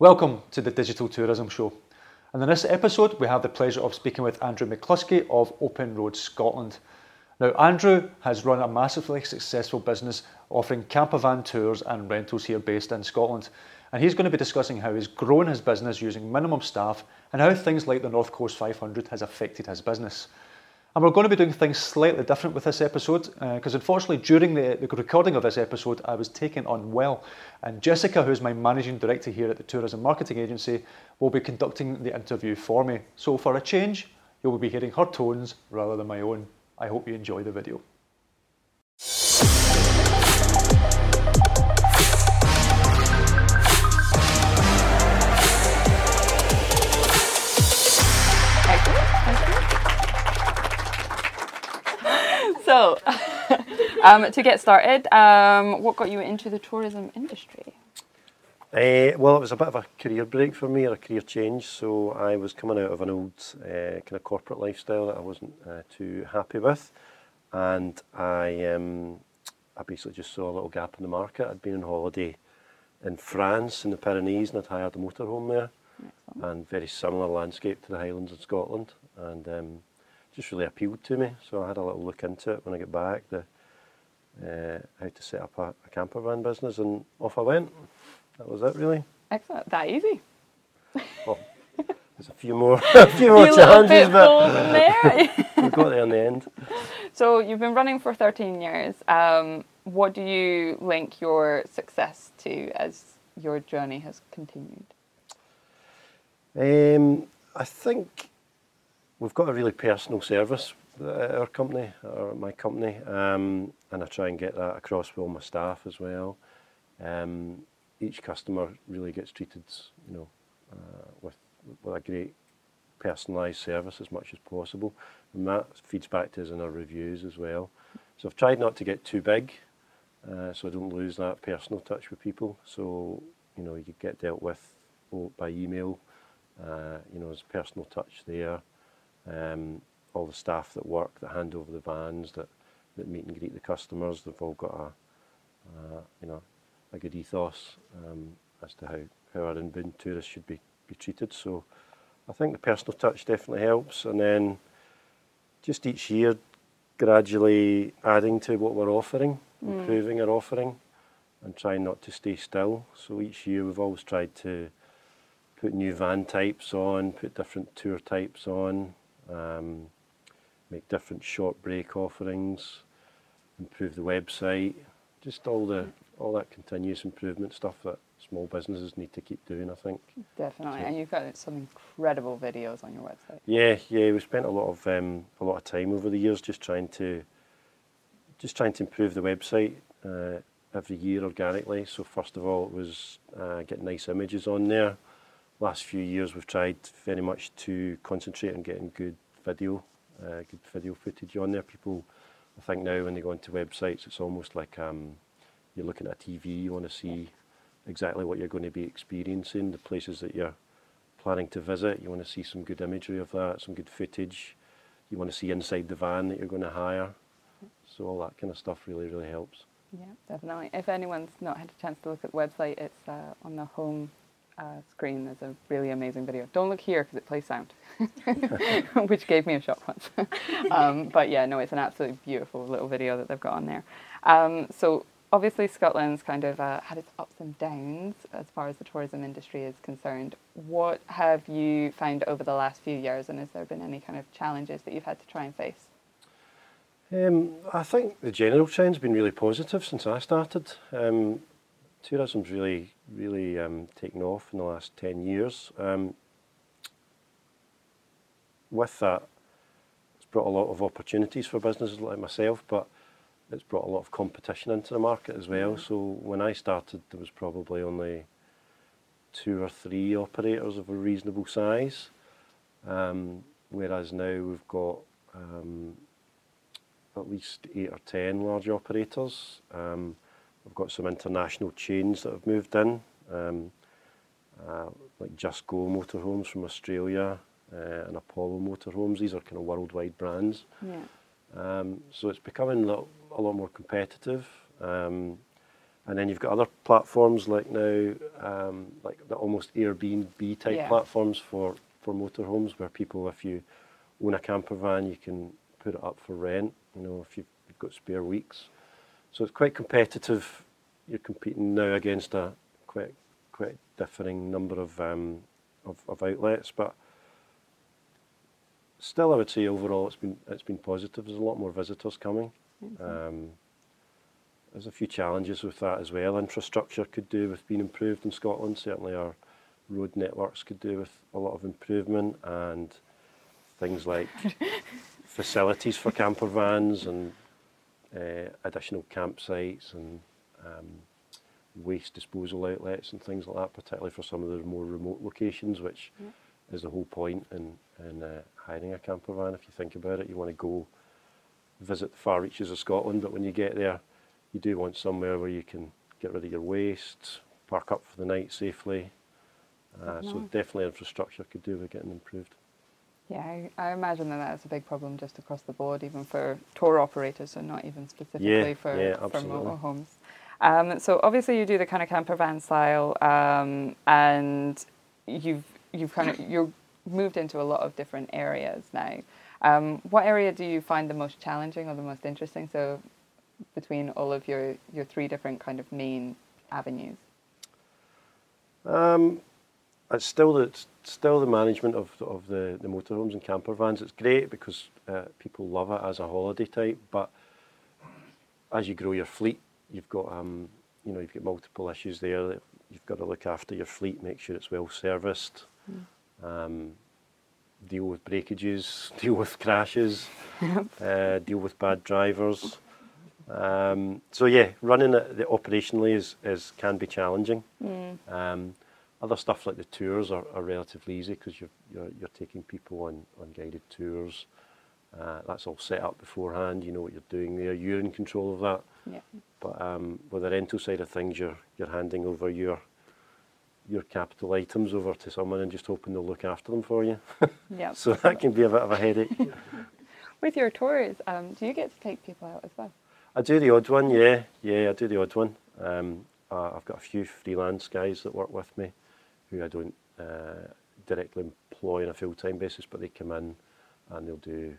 Welcome to the Digital Tourism Show, and in this episode we have the pleasure of speaking with Andrew McCluskey of Open Road Scotland. Now, Andrew has run a massively successful business offering camper van tours and rentals here based in Scotland, and he's going to be discussing how he's grown his business using minimum staff and how things like the North Coast 500 has affected his business. And we're going to be doing things slightly different with this episode because unfortunately during the recording of this episode I was taken unwell, and Jessica, who's my managing director here at the Tourism Marketing Agency, will be conducting the interview for me. So for a change, you'll be hearing her tones rather than my own. I hope you enjoy the video. So, to get started, what got you into the tourism industry? Well, it was a bit of a career break for me, or a career change. So I was coming out of an old kind of corporate lifestyle that I wasn't too happy with, and I basically just saw a little gap in the market. I'd been on holiday in France, in the Pyrenees, and I'd hired a motorhome there. Excellent. And very similar landscape to the Highlands in Scotland, and just really appealed to me. So I had a little look into it when I got back, how to set up a camper van business, and off I went. That was it, really. Excellent. That easy. Well, there's a few more challenges, but we got there in the end. So you've been running for 13 years. What do you link your success to as your journey has continued? I think we've got a really personal service at our company, or my company, and I try and get that across with all my staff as well. Each customer really gets treated, with a great personalised service as much as possible, and that feeds back to us in our reviews as well. So I've tried not to get too big, so I don't lose that personal touch with people. So you get dealt with by email, there's a personal touch there. All the staff that work, that hand over the vans, that meet and greet the customers, they've all got a good ethos as to how our inbound tourists should be treated. So I think the personal touch definitely helps, and then just each year gradually adding to what we're offering, improving our offering, and trying not to stay still. So each year we've always tried to put new van types on, put different tour types on, make different short break offerings, improve the website, just all that continuous improvement stuff that small businesses need to keep doing, I think. Definitely, so, and you've got some incredible videos on your website. Yeah, we spent a lot of time over the years just trying to improve the website every year organically. So first of all, it was getting nice images on there. Last few years, we've tried very much to concentrate on getting good video footage on there. People, I think now when they go onto websites, it's almost like you're looking at a TV. You want to see exactly what you're going to be experiencing, the places that you're planning to visit. You want to see some good imagery of that, some good footage. You want to see inside the van that you're going to hire. So all that kind of stuff really, really helps. Yeah, definitely. If anyone's not had a chance to look at the website, it's on the home screen. There's a really amazing video. Don't look here because it plays sound, which gave me a shock once. But yeah, no, it's an absolutely beautiful little video that they've got on there. So obviously Scotland's kind of had its ups and downs as far as the tourism industry is concerned. What have you found over the last few years, and has there been any kind of challenges that you've had to try and face? I think the general trend's been really positive since I started. Tourism's really, really taken off in the last 10 years. With that, it's brought a lot of opportunities for businesses like myself, but it's brought a lot of competition into the market as well. So when I started, there was probably only 2 or 3 operators of a reasonable size, whereas now we've got at least 8 or 10 large operators. We've got some international chains that have moved in, like Just Go Motorhomes from Australia and Apollo Motorhomes. These are kind of worldwide brands. Yeah. So it's becoming a lot more competitive. And then you've got other platforms like now, like the almost Airbnb type platforms for motorhomes, where people, if you own a camper van, you can put it up for rent, you know, if you've got spare weeks. So it's quite competitive. You're competing now against a quite differing number of outlets, but still, I would say overall it's been positive. There's a lot more visitors coming. Mm-hmm. There's a few challenges with that as well. Infrastructure could do with being improved in Scotland. Certainly our road networks could do with a lot of improvement, and things like facilities for camper vans and additional campsites and waste disposal outlets and things like that, particularly for some of the more remote locations, which is the whole point in hiring a camper van. If you think about it, you want to go visit the far reaches of Scotland, but when you get there, you do want somewhere where you can get rid of your waste, park up for the night safely. So definitely infrastructure could do with getting improved. Yeah, I imagine that's a big problem just across the board, even for tour operators, so not even specifically for motorhomes. So obviously you do the kind of camper van style, and you've moved into a lot of different areas now. What area do you find the most challenging or the most interesting? So between all of your three different kind of main avenues? It's still the management of the motorhomes and camper vans. It's great because people love it as a holiday type, but as you grow your fleet, you've got multiple issues there. That you've got to look after your fleet, make sure it's well serviced, deal with breakages, deal with crashes, deal with bad drivers. Running it operationally can be challenging. Other stuff like the tours are relatively easy because you're taking people on guided tours. That's all set up beforehand. You know what you're doing there. You're in control of that. Yeah. But with the rental side of things, you're handing over your capital items over to someone and just hoping they'll look after them for you. Yeah. So that can be a bit of a headache. With your tours, do you get to take people out as well? I do the odd one. Yeah, I do the odd one. I've got a few freelance guys that work with me, who I don't directly employ on a full-time basis, but they come in and they'll do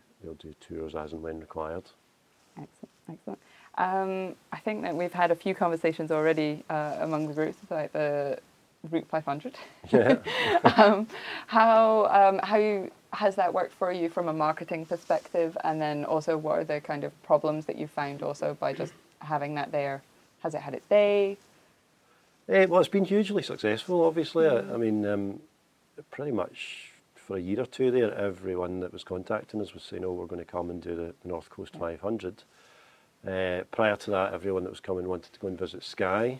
tours as and when required. Excellent. I think that we've had a few conversations already among the groups about the Route 500. Yeah. Has that worked for you from a marketing perspective, and then also what are the kind of problems that you found also by just having that there? Has it had its day? Well, it's been hugely successful, obviously. I mean, pretty much for a year or two there, everyone that was contacting us was saying, we're going to come and do the North Coast 500. Prior to that, everyone that was coming wanted to go and visit Skye.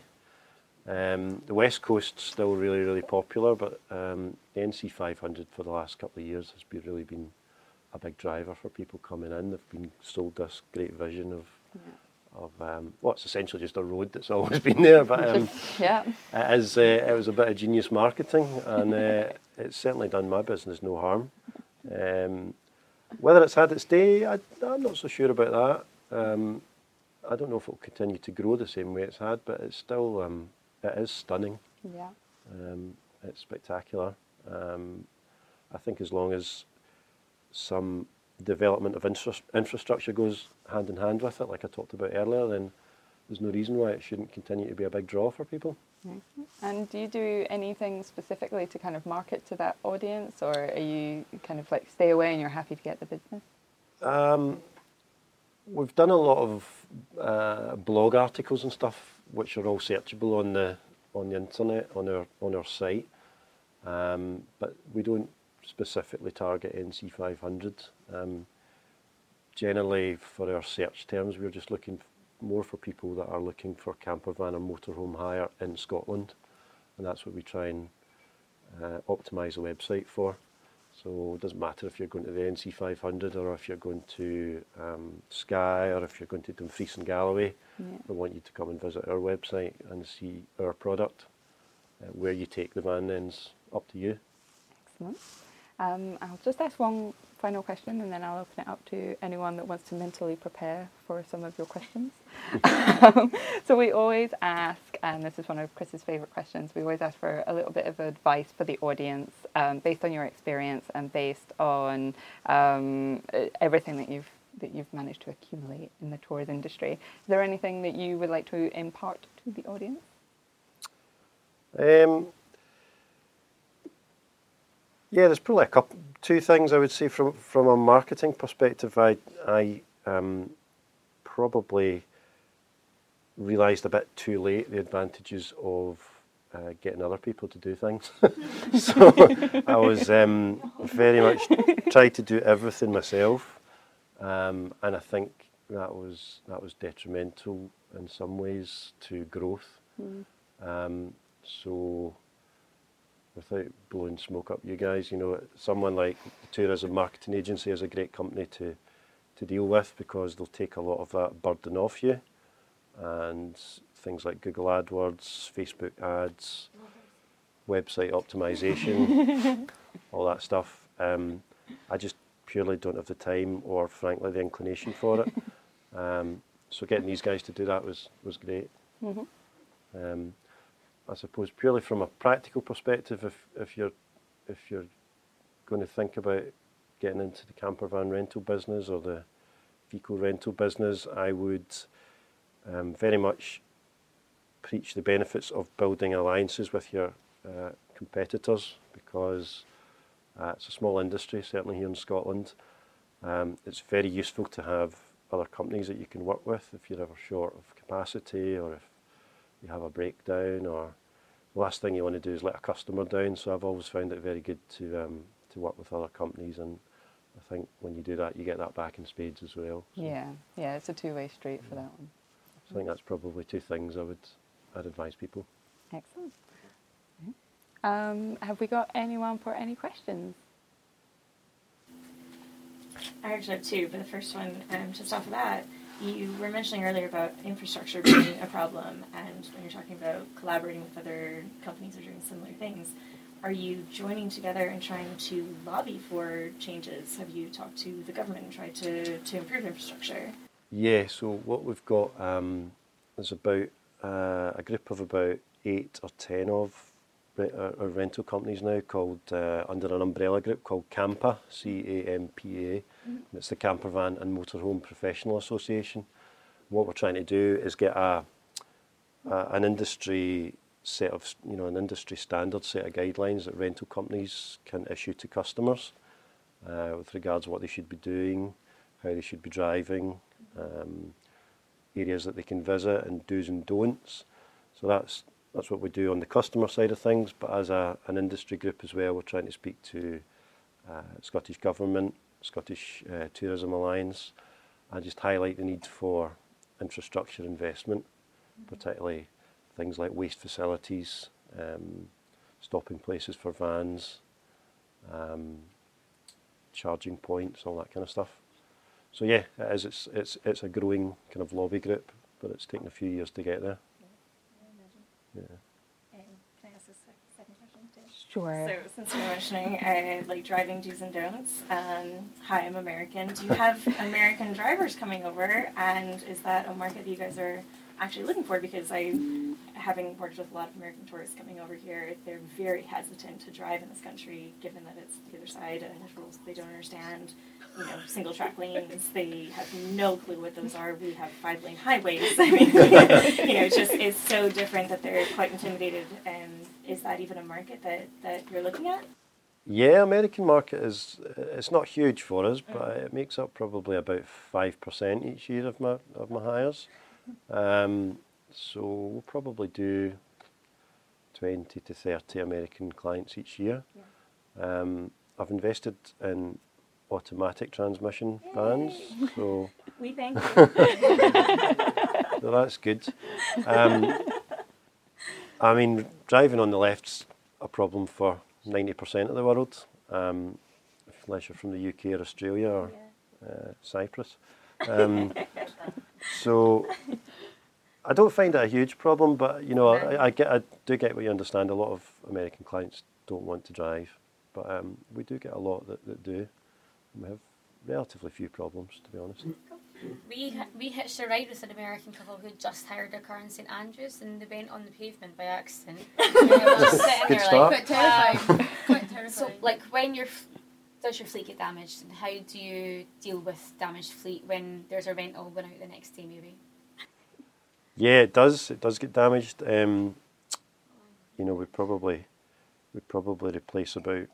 The West Coast's still really, really popular, but the NC 500 for the last couple of years has really been a big driver for people coming in. They've been sold this great vision of it's essentially just a road that's always been there, but it was a bit of genius marketing, and it's certainly done my business no harm. Whether it's had its day, I'm not so sure about that. I don't know if it'll continue to grow the same way it's had, but it's still it is stunning. Yeah, it's spectacular. I think as long as some development of infrastructure goes hand in hand with it, like I talked about earlier, then there's no reason why it shouldn't continue to be a big draw for people. Mm-hmm. And do you do anything specifically to kind of market to that audience, or are you kind of like stay away and you're happy to get the business? We've done a lot of blog articles and stuff, which are all searchable on the internet on our site, but we don't specifically target NC 500. Generally, for our search terms, we're just looking more for people that are looking for camper van or motorhome hire in Scotland, and that's what we try and optimise the website for. So it doesn't matter if you're going to the NC 500 or if you're going to Skye or if you're going to Dumfries and Galloway. Yeah. We want you to come and visit our website and see our product. Where you take the van then's up to you. Excellent. I'll just ask one final question and then I'll open it up to anyone that wants to mentally prepare for some of your questions. So we always ask, and this is one of Chris's favourite questions, we always ask for a little bit of advice for the audience based on your experience and based on everything that you've managed to accumulate in the tours industry. Is there anything that you would like to impart to the audience? Yeah, there's probably two things I would say from a marketing perspective. I probably realised a bit too late the advantages of getting other people to do things. So I was very much tried to do everything myself, and I think that was detrimental in some ways to growth. So, without blowing smoke up you guys, you know, someone like Tourism Marketing Agency is a great company to deal with because they'll take a lot of that burden off you, and things like Google AdWords, Facebook ads, website optimization, all that stuff. I just purely don't have the time or frankly the inclination for it. So getting these guys to do that was great. Mm-hmm. I suppose purely from a practical perspective, if you're going to think about getting into the camper van rental business or the vehicle rental business, I would very much preach the benefits of building alliances with your competitors, because it's a small industry, certainly here in Scotland. It's very useful to have other companies that you can work with if you're ever short of capacity or if you have a breakdown, or the last thing you want to do is let a customer down. So I've always found it very good to work with other companies, and I think when you do that, you get that back in spades as well. So. Yeah, it's a two-way street for that one. So I think that's probably two things I'd advise people. Excellent. Have we got anyone for any questions? I actually have two, but the first one, just off of that, you were mentioning earlier about infrastructure being a problem, and when you're talking about collaborating with other companies that are doing similar things, are you joining together and trying to lobby for changes? Have you talked to the government and tried to improve infrastructure? Yeah, so what we've got is about a group of about 8 or 10 of our rental companies now called under an umbrella group called CAMPA, C-A-M-P-A. And it's the Camper Van and Motorhome Professional Association. What we're trying to do is get an industry set of, you know, an industry standard set of guidelines that rental companies can issue to customers with regards to what they should be doing, how they should be driving, areas that they can visit, and do's and don'ts. So that's what we do on the customer side of things. But as an industry group as well, we're trying to speak to Scottish Government, Scottish Tourism Alliance, and just highlight the need for infrastructure investment, particularly things like waste facilities, stopping places for vans, charging points, all that kind of stuff. So yeah, it's a growing kind of lobby group, but it's taken a few years to get there. Yeah. Can I ask a second question too? Sure. So since you're mentioning like driving do's and don'ts, hi, I'm American. Do you have American drivers coming over, and is that a market that you guys are actually looking for? Because having worked with a lot of American tourists coming over here, they're very hesitant to drive in this country, given that it's the other side and there's rules they don't understand. You know, single track lanes, they have no clue what those are. We have 5-lane highways. I mean, you know, it's so different that they're quite intimidated. And is that even a market that you're looking at? Yeah, American market it's not huge for us, but it makes up probably about 5% each year of my hires. So we'll probably do 20 to 30 American clients each year. Yeah. I've invested in automatic transmission vans, so we thank you. So that's good. I mean, driving on the left's a problem for 90% of the world, unless you're from the UK or Australia or Cyprus. So I don't find it a huge problem, but you know, I do get what you understand. A lot of American clients don't want to drive. But we do get a lot that do. We have relatively few problems, to be honest. We hitched a ride with an American couple who just hired their car in St Andrews, and they went on the pavement by accident. Just sitting there like, quite terrifying. So, like, when does your fleet get damaged, and how do you deal with damaged fleet when there's a rental going out the next day, maybe? Yeah, it does. It does get damaged. You know, we probably replace about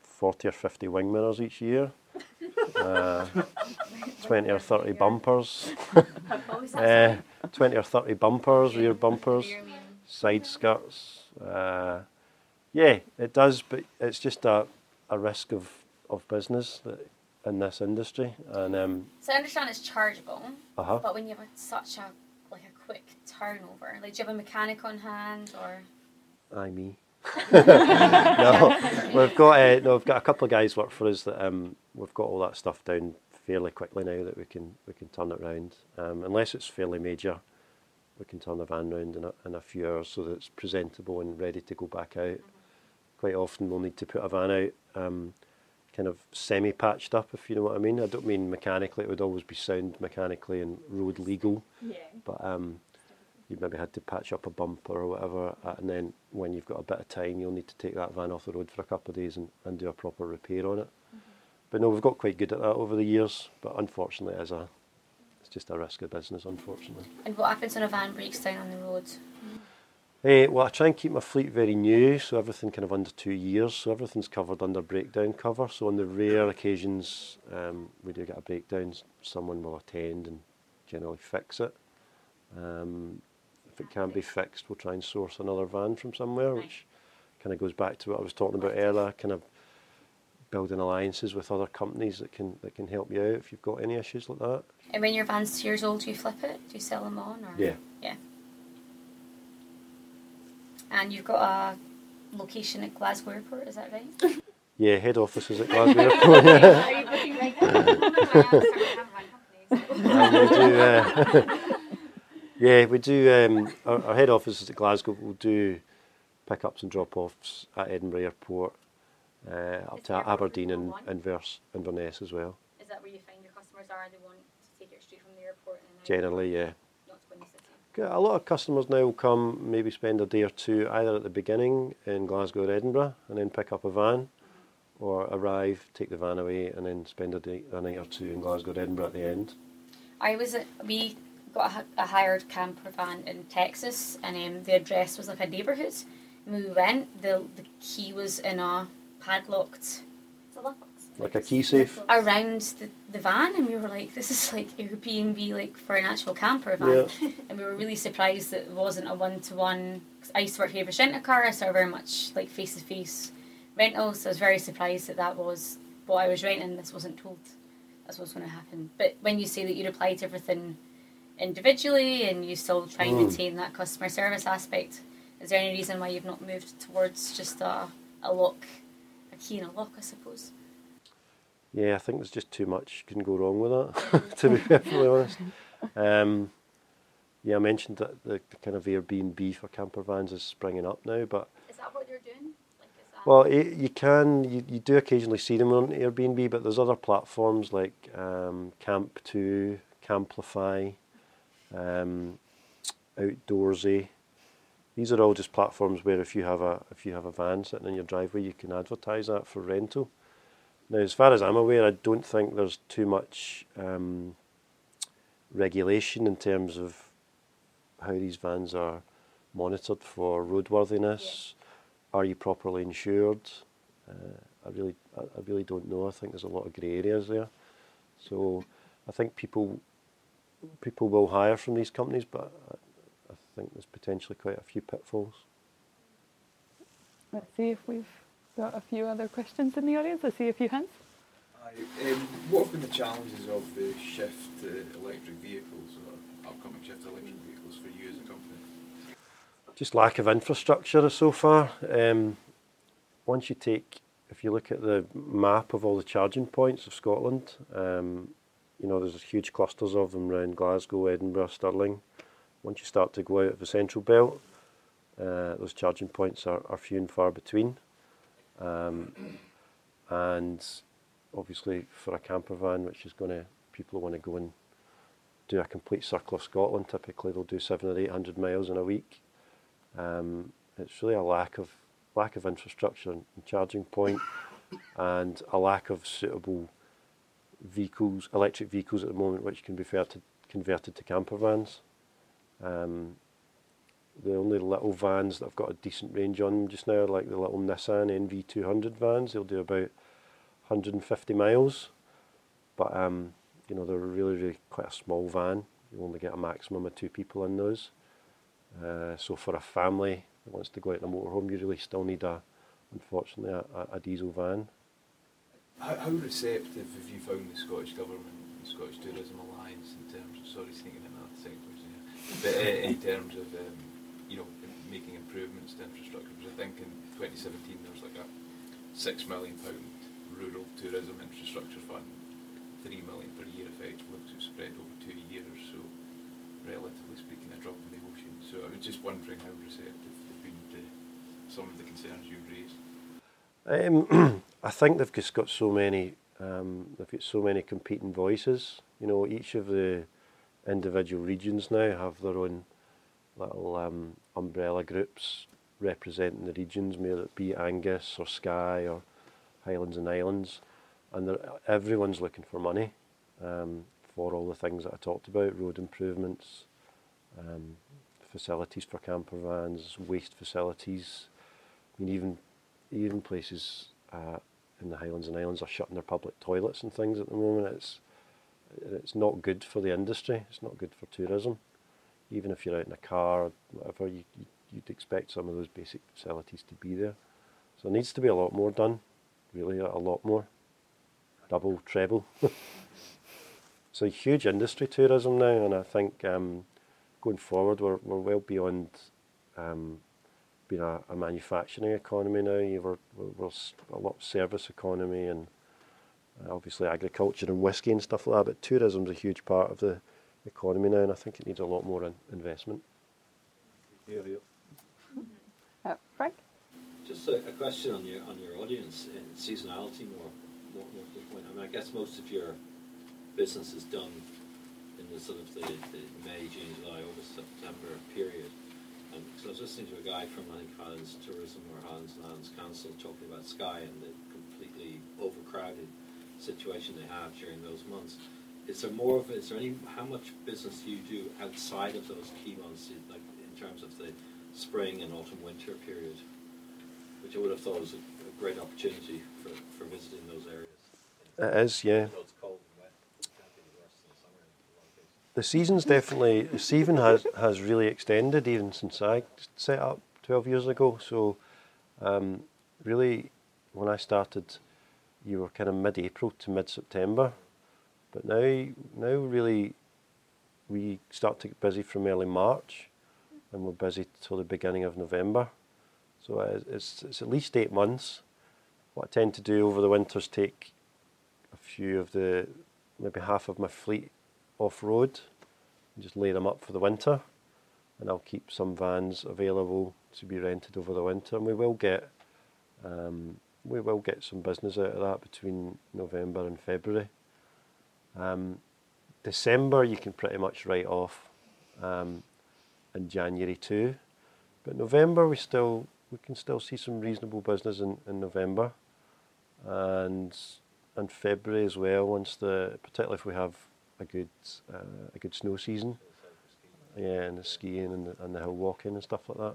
40 or 50 wing mirrors each year. 20 or 30 bumpers. 20 or 30 bumpers, rear bumpers, side skirts. Yeah, it does, but it's just a risk of business in this industry. And so I understand it's chargeable, but when you have such a quick turnover, like, do you have a mechanic on hand, or? Aye, me. No, we've got a couple of guys work for us that we've got all that stuff down fairly quickly now that we can turn it round. Unless it's fairly major, we can turn the van round in a few hours so that it's presentable and ready to go back out. Quite often we'll need to put a van out kind of semi-patched up, if you know what I mean. I don't mean mechanically, it would always be sound mechanically and road legal, but you maybe had to patch up a bumper or whatever, and then when you've got a bit of time, you'll need to take that van off the road for a couple of days and do a proper repair on it. Mm-hmm. But no, we've got quite good at that over the years, but unfortunately it's just a risk of business, unfortunately. And what happens when a van breaks down on the road? Well, I try and keep my fleet very new, so everything kind of under 2 years, so everything's covered under breakdown cover. So on the rare occasions we do get a breakdown, someone will attend and generally fix it. If it can't be fixed, we'll try and source another van from somewhere, which kind of goes back to what I was talking about earlier, kind of building alliances with other companies that can help you out if you've got any issues like that. And when your van's 2 years old, do you flip it? Do you sell them on? Or? Yeah. And you've got a location at Glasgow Airport, is that right? Yeah, head office is at Glasgow Airport. Are you looking right now? Yeah, we do. Our head office is at Glasgow. We'll do pickups and drop-offs at Edinburgh Airport, up to Aberdeen and Inverness as well. Is that where you find your customers are? They want to take it straight from the airport? And generally, yeah. Not to go in the city. A lot of customers now will come, maybe spend a day or two, either at the beginning in Glasgow or Edinburgh, and then pick up a van, or arrive, take the van away, and then spend a night or two in Glasgow or Edinburgh at the end. We got a hired camper van in Texas, and the address was like a neighbourhood. When we went, the key was in a padlocked, like a key safe around the van, and we were like, this is like Airbnb, like for an actual camper van. Yeah. And we were really surprised that it wasn't a one-to-one. I used to work here for Shintacar, so very much like face-to-face rentals, so I was very surprised that was what I was renting. This wasn't told that's what's going to happen. But when you say that you reply to everything individually and you still try and maintain that customer service aspect, is there any reason why you've not moved towards just a lock, a key and a lock, I suppose? Yeah, I think there's just too much can go wrong with that, to be perfectly honest. I mentioned that the kind of Airbnb for camper vans is springing up now, but is that what you're doing? Well, you do occasionally see them on Airbnb, but there's other platforms like Camp2, Camplify, Outdoorsy. These are all just platforms where if you have a van sitting in your driveway, you can advertise that for rental. Now, as far as I'm aware, I don't think there's too much regulation in terms of how these vans are monitored for roadworthiness. Yeah. Are you properly insured? I really don't know. I think there's a lot of grey areas there. So I think people will hire from these companies, but I think there's potentially quite a few pitfalls. Let's see if we've got a few other questions in the audience. Let's see a few hands. Hi. What have been the challenges of the shift to electric vehicles, or upcoming shift to electric vehicles, for you as a company? Just lack of infrastructure so far. If you look at the map of all the charging points of Scotland, you know, there's huge clusters of them around Glasgow, Edinburgh, Stirling. Once you start to go out of the central belt, those charging points are few and far between. and obviously for a camper van, which is going to, people want to go and do a complete circle of Scotland, typically they'll do 700 or 800 miles in a week. It's really a lack of infrastructure and charging point, and a lack of suitable vehicles, electric vehicles at the moment, which can be converted to camper vans. The only little vans that have got a decent range on them just now are like the little Nissan NV200 vans. They'll do about 150 miles, but you know, they're really quite a small van. You only get a maximum of 2 people in those. So for a family that wants to go out in a motorhome, you really still need unfortunately a diesel van. How receptive have you found the Scottish Government and Scottish Tourism Alliance in terms of, sorry, thinking another thing, but in terms of you know, making improvements to infrastructure? Because I think in 2017 there was like a £6 million rural tourism infrastructure fund, £3 million per year effectively, which was spread over 2 years, so relatively speaking a drop in the ocean. So I was just wondering how receptive they've been to some of the concerns you've raised. I think they've just got so many. They've got so many competing voices. You know, each of the individual regions now have their own little umbrella groups representing the regions, whether it be Angus or Skye or Highlands and Islands, and everyone's looking for money for all the things that I talked about: road improvements, facilities for camper vans, waste facilities. I mean, even places in the Highlands and Islands are shutting their public toilets and things at the moment. It's not good for the industry, it's not good for tourism. Even if you're out in a car or whatever, you'd expect some of those basic facilities to be there. So there needs to be a lot more done, really, a lot more. Double, treble. It's a huge industry, tourism, now, and I think going forward we're well beyond being a manufacturing economy now. We're a lot of service economy, and obviously agriculture and whisky and stuff like that, but tourism's a huge part of the economy now, and I think it needs a lot more investment. Frank? Just a question on your audience and seasonality more to the point. I mean, I guess most of your business is done in the sort of the May, June, July, August, September period. So I was listening to a guy from, I think, Highlands Tourism or Highlands and Islands Council talking about Skye and the completely overcrowded situation they have during those months. How much business do you do outside of those key months, like in terms of the spring and autumn winter period, which I would have thought was a great opportunity for visiting those areas? It is, yeah. So it's cold and wet. It can't be the worst in the summer in a lot of cases. The season's definitely, the season has really extended even since I set up 12 years ago. So really, when I started, you were kind of mid-April to mid-September, but now really we start to get busy from early March, and we're busy till the beginning of November. So it's at least 8 months. What I tend to do over the winter is take a few of the, maybe half of my fleet off-road, and just lay them up for the winter, and I'll keep some vans available to be rented over the winter, and we will get some business out of that between November and February. December you can pretty much write off, and January too. But November we can still see some reasonable business in November, and February as well. Particularly if we have a good snow season, yeah, and the skiing and the hill walking and stuff like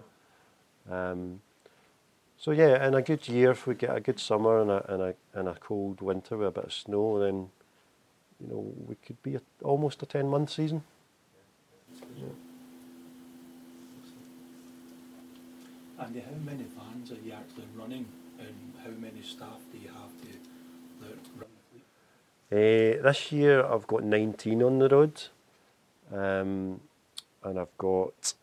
that. So yeah, in a good year, if we get a good summer and a cold winter with a bit of snow, then you know we could be almost a 10-month season. Yeah. Andy, how many vans are you actually running, and how many staff do you have to run the fleet? This year I've got 19 on the road, and I've got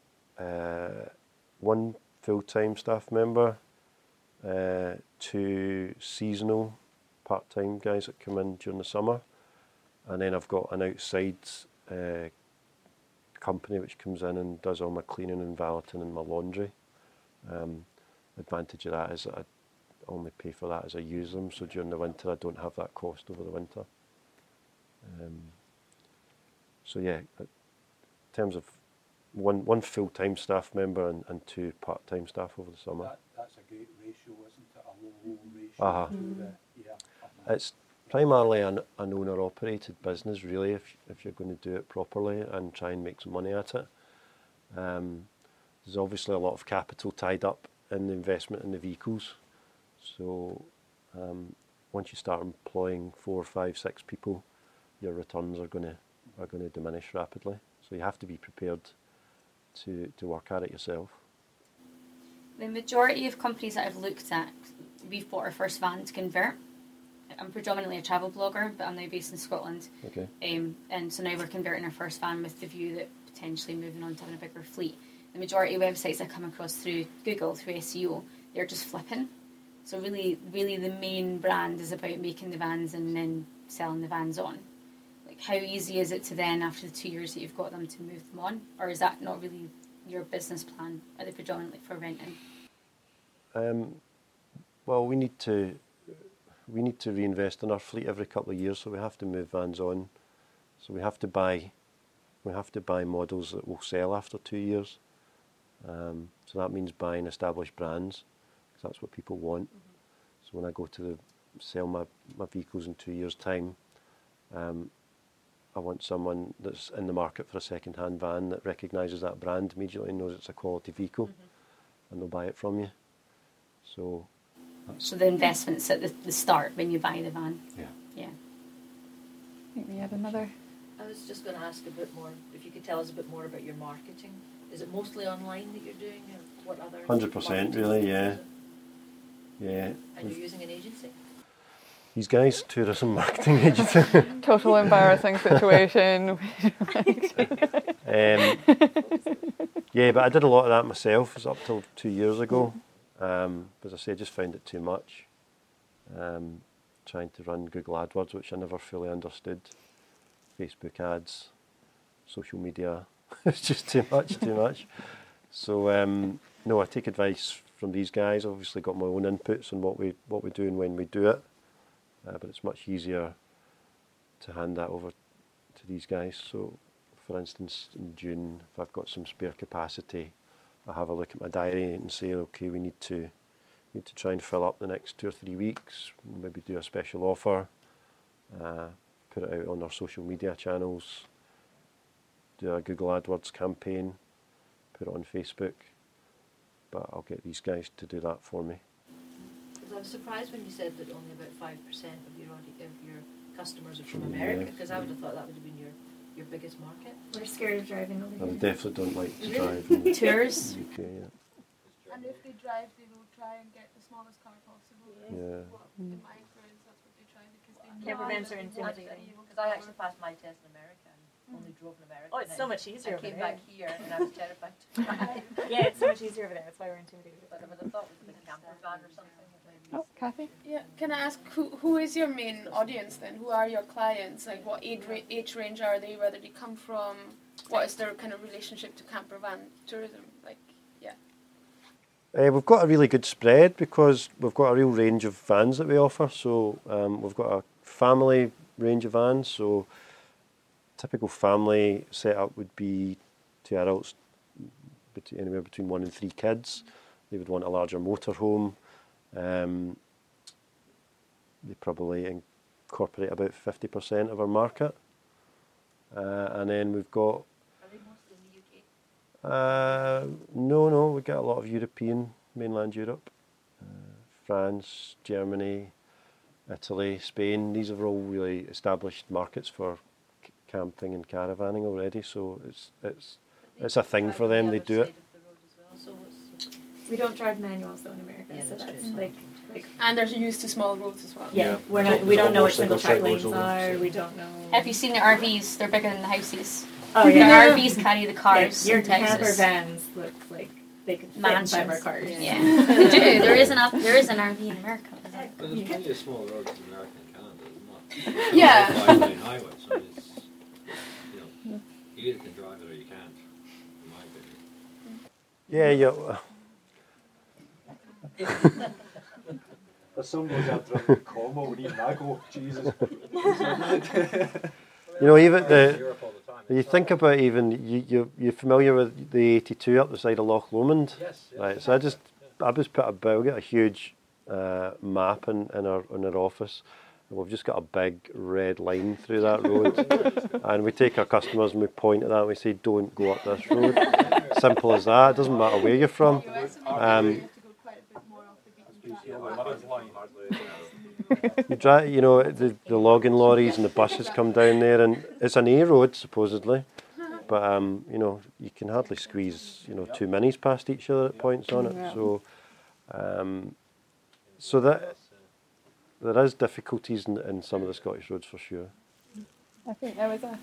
one full-time staff member, 2 seasonal part-time guys that come in during the summer, and then I've got an outside company which comes in and does all my cleaning and valeting and my laundry. The advantage of that is that I only pay for that as I use them. So during the winter, I don't have that cost over the winter. So yeah, in terms of one full-time staff member and two part-time staff over the summer. That's a great ratio, isn't it? A low ratio. It's primarily an owner-operated business, really, if you're going to do it properly and try and make some money at it. There's obviously a lot of capital tied up in the investment in the vehicles. So once you start employing 4, 5, 6 people, your returns are going to diminish rapidly. So you have to be prepared to work at it yourself. The majority of companies that I've looked at, we've bought our first van to convert. I'm predominantly a travel blogger, but I'm now based in Scotland. Okay. And so now we're converting our first van with the view that potentially moving on to having a bigger fleet. The majority of websites I come across through Google, through SEO, they're just flipping. So really the main brand is about making the vans and then selling the vans on. Like, how easy is it to then, after the 2 years that you've got them, to move them on? Or is that not really your business plan? Are they predominantly for renting? Well, we need to reinvest in our fleet every couple of years, so we have to move vans on. So we have to buy models that will sell after 2 years. So that means buying established brands, because that's what people want. Mm-hmm. So when I go to sell my vehicles in 2 years' time, I want someone that's in the market for a second-hand van that recognises that brand immediately and knows it's a quality vehicle, mm-hmm. and they'll buy it from you. So the investment's at the start when you buy the van. Yeah. I think we have another. I was just going to ask a bit more, if you could tell us a bit more about your marketing. Is it mostly online that you're doing, or what other? 100% really, yeah. Yeah. And you're using an agency? These guys, Tourism Marketing Agency. Total embarrassing situation. Yeah, but I did a lot of that myself. It was up till 2 years ago. As I say, I just found it too much. Trying to run Google AdWords, which I never fully understood. Facebook ads, social media. It's just too much. So no, I take advice from these guys. Obviously, got my own inputs on what we do and when we do it. But it's much easier to hand that over to these guys. So, for instance, in June, if I've got some spare capacity, I have a look at my diary and say, okay, we need to try and fill up the next 2 or 3 weeks. Maybe do a special offer, put it out on our social media channels. Do a Google AdWords campaign, put it on Facebook, but I'll get these guys to do that for me. Because I was surprised when you said that only about 5% of your customers are from America, because I would have thought that would have been your biggest market. We're scared of driving over here. I definitely don't like to drive in tours. UK, yeah. And if they drive, they will try and get the smallest car possible. Yeah. Well, in my experience, that's what they try, because they know. Caravans are intimidating. Because I actually passed my test in America. Only drove in America. Oh, it's so much easier over there. I came back here and I was terrified. Yeah, it's so much easier over there. That's why we're intimidated. But I would have thought it was like a camper van or something. Oh, Kathy? Yeah, can I ask, who is your main audience then? Who are your clients? Like, what age range are they? Where do they come from? What is their kind of relationship to camper van tourism? Like, yeah. We've got a really good spread, because we've got a real range of vans that we offer. So we've got a family range of vans. So typical family setup would be 2 adults, anywhere between 1 and 3 kids. They would want a larger motorhome. They probably incorporate about 50% of our market. And then we've got... Are they mostly in the UK? No, we get a lot of European, mainland Europe. France, Germany, Italy, Spain. These are all really established markets for camping and caravanning already, so it's a thing for them. They do it. We don't drive manuals though in America, so that's like. And they're used to small roads as well. Yeah, we don't know what single track lanes are. We don't know. Have you seen the RVs? They're bigger than the houses. Oh yeah, the RVs carry the cars. Your camper vans look like they could fit inside our cars. Yeah, they do. There is an RV in America. But there's plenty of small roads in America and Canada, isn't there? Yeah. You either can drive it or you can't, in my opinion. Yeah. If someone goes after a comma, we need Nago. Jesus. You know, even the, you think about even, you're familiar with the 82 up the side of Loch Lomond? Yes. Right, so I just put a bill, get a huge map in our office. And we've just got a big red line through that road. And we take our customers and we point at that and we say, don't go up this road. Simple as that. It doesn't matter where you're from. You drive, you know, the logging lorries and the buses come down there, and it's an A road supposedly, but you know, you can hardly squeeze, you know, two minis past each other at points on it. So, so that there is difficulties in some of the Scottish roads for sure. I think there was a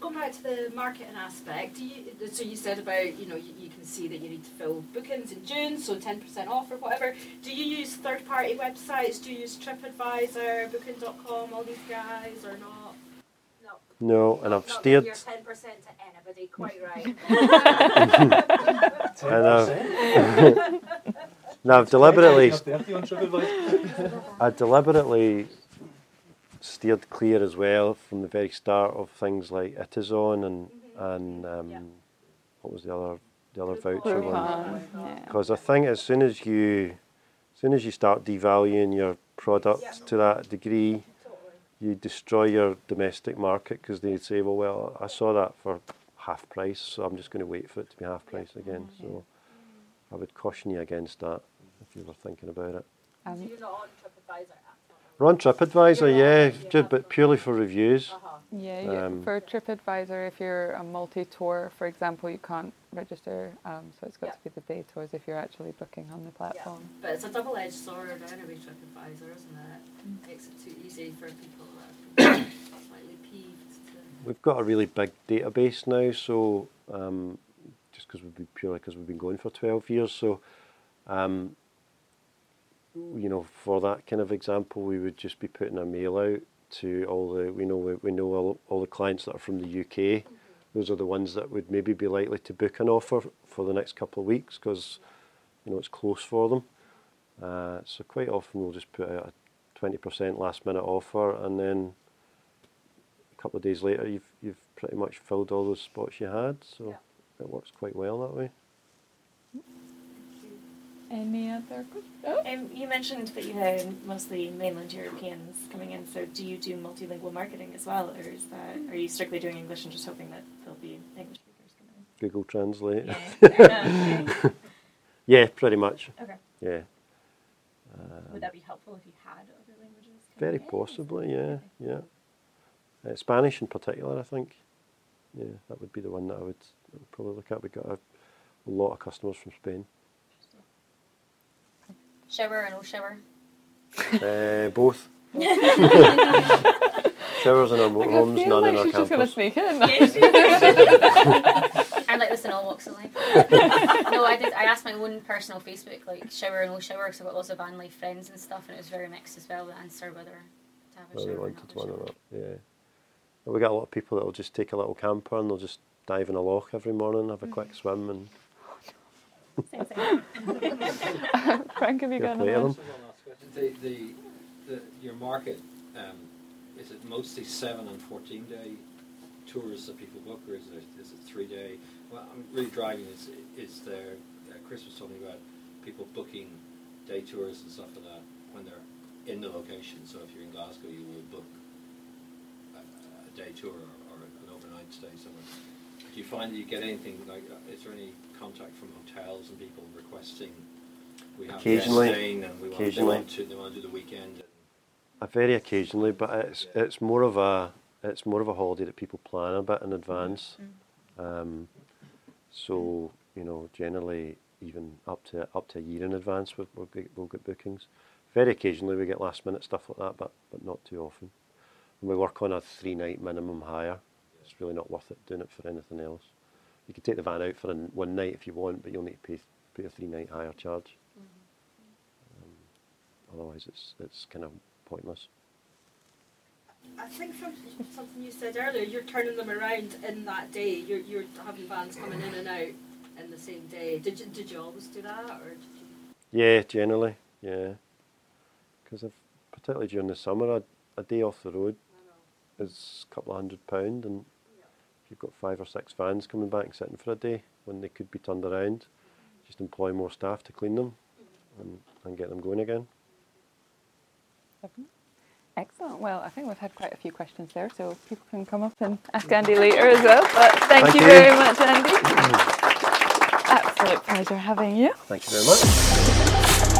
going back to the marketing aspect. So you said about, you know, you can see that you need to fill bookings in June, so 10% off or whatever. Do you use third-party websites? Do you use TripAdvisor, Booking.com, all these guys, or not? No, and I've steered. You're 10% to anybody, quite right. 10%. Now I've deliberately. I deliberately steered clear as well from the very start of things like Itison and what was the other voucher one? Because I think as soon as you start devaluing your product to that degree, you destroy your domestic market, because they say, well, I saw that for half price, so I'm just going to wait for it to be half price again. So I would caution you against that if you were thinking about it. So you're not on TripAdvisor? We're on TripAdvisor, yeah, but purely for reviews. For TripAdvisor, if you're a multi-tour, for example, you can't register, so it's got to be the day tours if you're actually booking on the platform. Yeah. But it's a double-edged sword anyway, TripAdvisor, isn't it? It makes it too easy for people that are slightly peeved. We've got a really big database now, so just because we've been going for 12 years, so... you know, for that kind of example, we would just be putting a mail out to all the, we know all the clients that are from the UK. Those are the ones that would maybe be likely to book an offer for the next couple of weeks, because, you know, it's close for them. So quite often we'll just put out a 20% last minute offer, and then a couple of days later you've pretty much filled all those spots you had. So it works quite well that way. Any other questions? You mentioned that you had mostly mainland Europeans coming in, so do you do multilingual marketing as well, or is that, are you strictly doing English and just hoping that there'll be English speakers coming in? Google Translate. Yeah, pretty much. Okay. Yeah. Would that be helpful if you had other languages? Very possibly, yeah. Spanish in particular, I think. Yeah, that would be the one that I would probably look at. We've got a lot of customers from Spain. Shower or no shower? Both. Showers in our homes, none in our campus. She's just going to sneak in. I'm like this in all walks of life. No, I did. I asked my own personal Facebook, like, shower or no shower, because I've got lots of van life friends and stuff, and it was very mixed as well, the answer whether to have a shower or not. One or not. Yeah. Well, we got a lot of people that will just take a little camper and they'll just dive in a loch every morning, have a quick swim, and... Same thing. Frank, have you got another one? Your market, is it mostly 7 and 14 day tours that people book, or is it 3 day? Well, I'm really driving is there, Chris was talking about people booking day tours and stuff like that when they're in the location. So if you're in Glasgow, you will book a day tour or an overnight stay somewhere. Do you find that you get anything like? Is there any contact from hotels and people requesting? We have occasionally, and they want to do the weekend. Very occasionally, but it's more of a holiday that people plan a bit in advance. So you know, generally, even up to a year in advance, we'll get bookings. Very occasionally, we get last minute stuff like that, but not too often. And we work on a 3-night minimum hire. It's really not worth it doing it for anything else. You could take the van out for one night if you want, but you'll need to pay a 3-night hire charge. Otherwise, it's kind of pointless. I think something you said earlier, you're turning them around in that day. You're having vans coming in and out in the same day. Did you always do that, or? Yeah, generally, yeah. because particularly during the summer, a day off the road is a couple of £100, and if you've got 5 or 6 vans coming back and sitting for a day when they could be turned around, just employ more staff to clean them and get them going again. Excellent. Well, I think we've had quite a few questions there, so people can come up and ask Andy later as well. But thank you very much, Andy. Absolute pleasure having you. Thank you very much.